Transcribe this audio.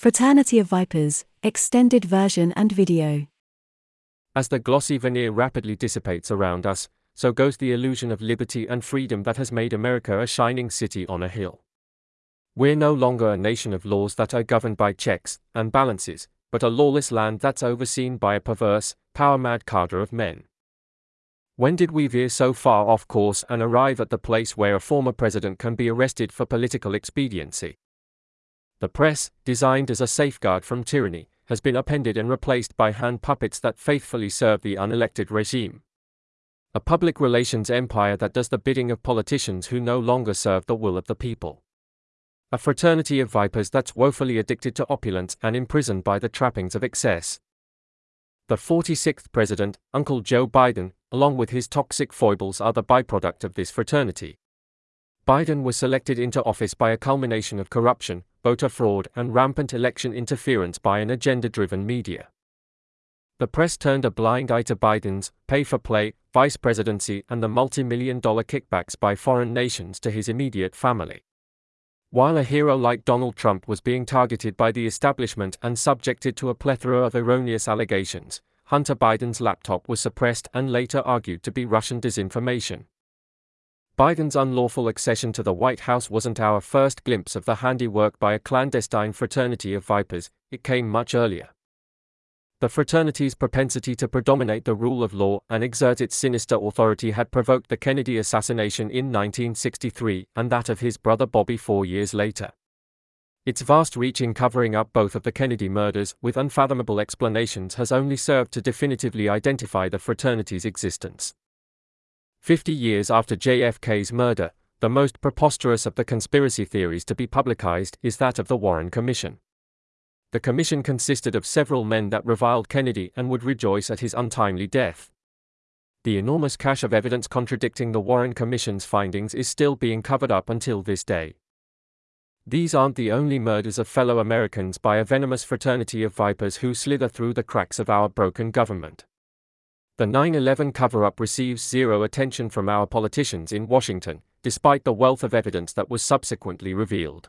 Fraternity of Vipers, extended version and video. As the glossy veneer rapidly dissipates around us, so goes the illusion of liberty and freedom that has made America a shining city on a hill. We're no longer a nation of laws that are governed by checks and balances, but a lawless land that's overseen by a perverse, power-mad cadre of men. When did we veer so far off course and arrive at the place where a former president can be arrested for political expediency? The press, designed as a safeguard from tyranny, has been upended and replaced by hand puppets that faithfully serve the unelected regime. A public relations empire that does the bidding of politicians who no longer serve the will of the people. A fraternity of vipers that's woefully addicted to opulence and imprisoned by the trappings of excess. The 46th president, Uncle Joe Biden, along with his toxic foibles, are the byproduct of this fraternity. Biden was selected into office by a culmination of corruption, voter fraud, and rampant election interference by an agenda-driven media. The press turned a blind eye to Biden's pay-for-play vice presidency and the multi-million-dollar kickbacks by foreign nations to his immediate family. While a hero like Donald Trump was being targeted by the establishment and subjected to a plethora of erroneous allegations, Hunter Biden's laptop was suppressed and later argued to be Russian disinformation. Biden's unlawful accession to the White House wasn't our first glimpse of the handiwork by a clandestine fraternity of vipers, it came much earlier. The fraternity's propensity to predominate the rule of law and exert its sinister authority had provoked the Kennedy assassination in 1963 and that of his brother Bobby 4 years later. Its vast reach in covering up both of the Kennedy murders with unfathomable explanations has only served to definitively identify the fraternity's existence. 50 years after JFK's murder, the most preposterous of the conspiracy theories to be publicized is that of the Warren Commission. The commission consisted of several men that reviled Kennedy and would rejoice at his untimely death. The enormous cache of evidence contradicting the Warren Commission's findings is still being covered up until this day. These aren't the only murders of fellow Americans by a venomous fraternity of vipers who slither through the cracks of our broken government. The 9/11 cover-up receives zero attention from our politicians in Washington, despite the wealth of evidence that was subsequently revealed.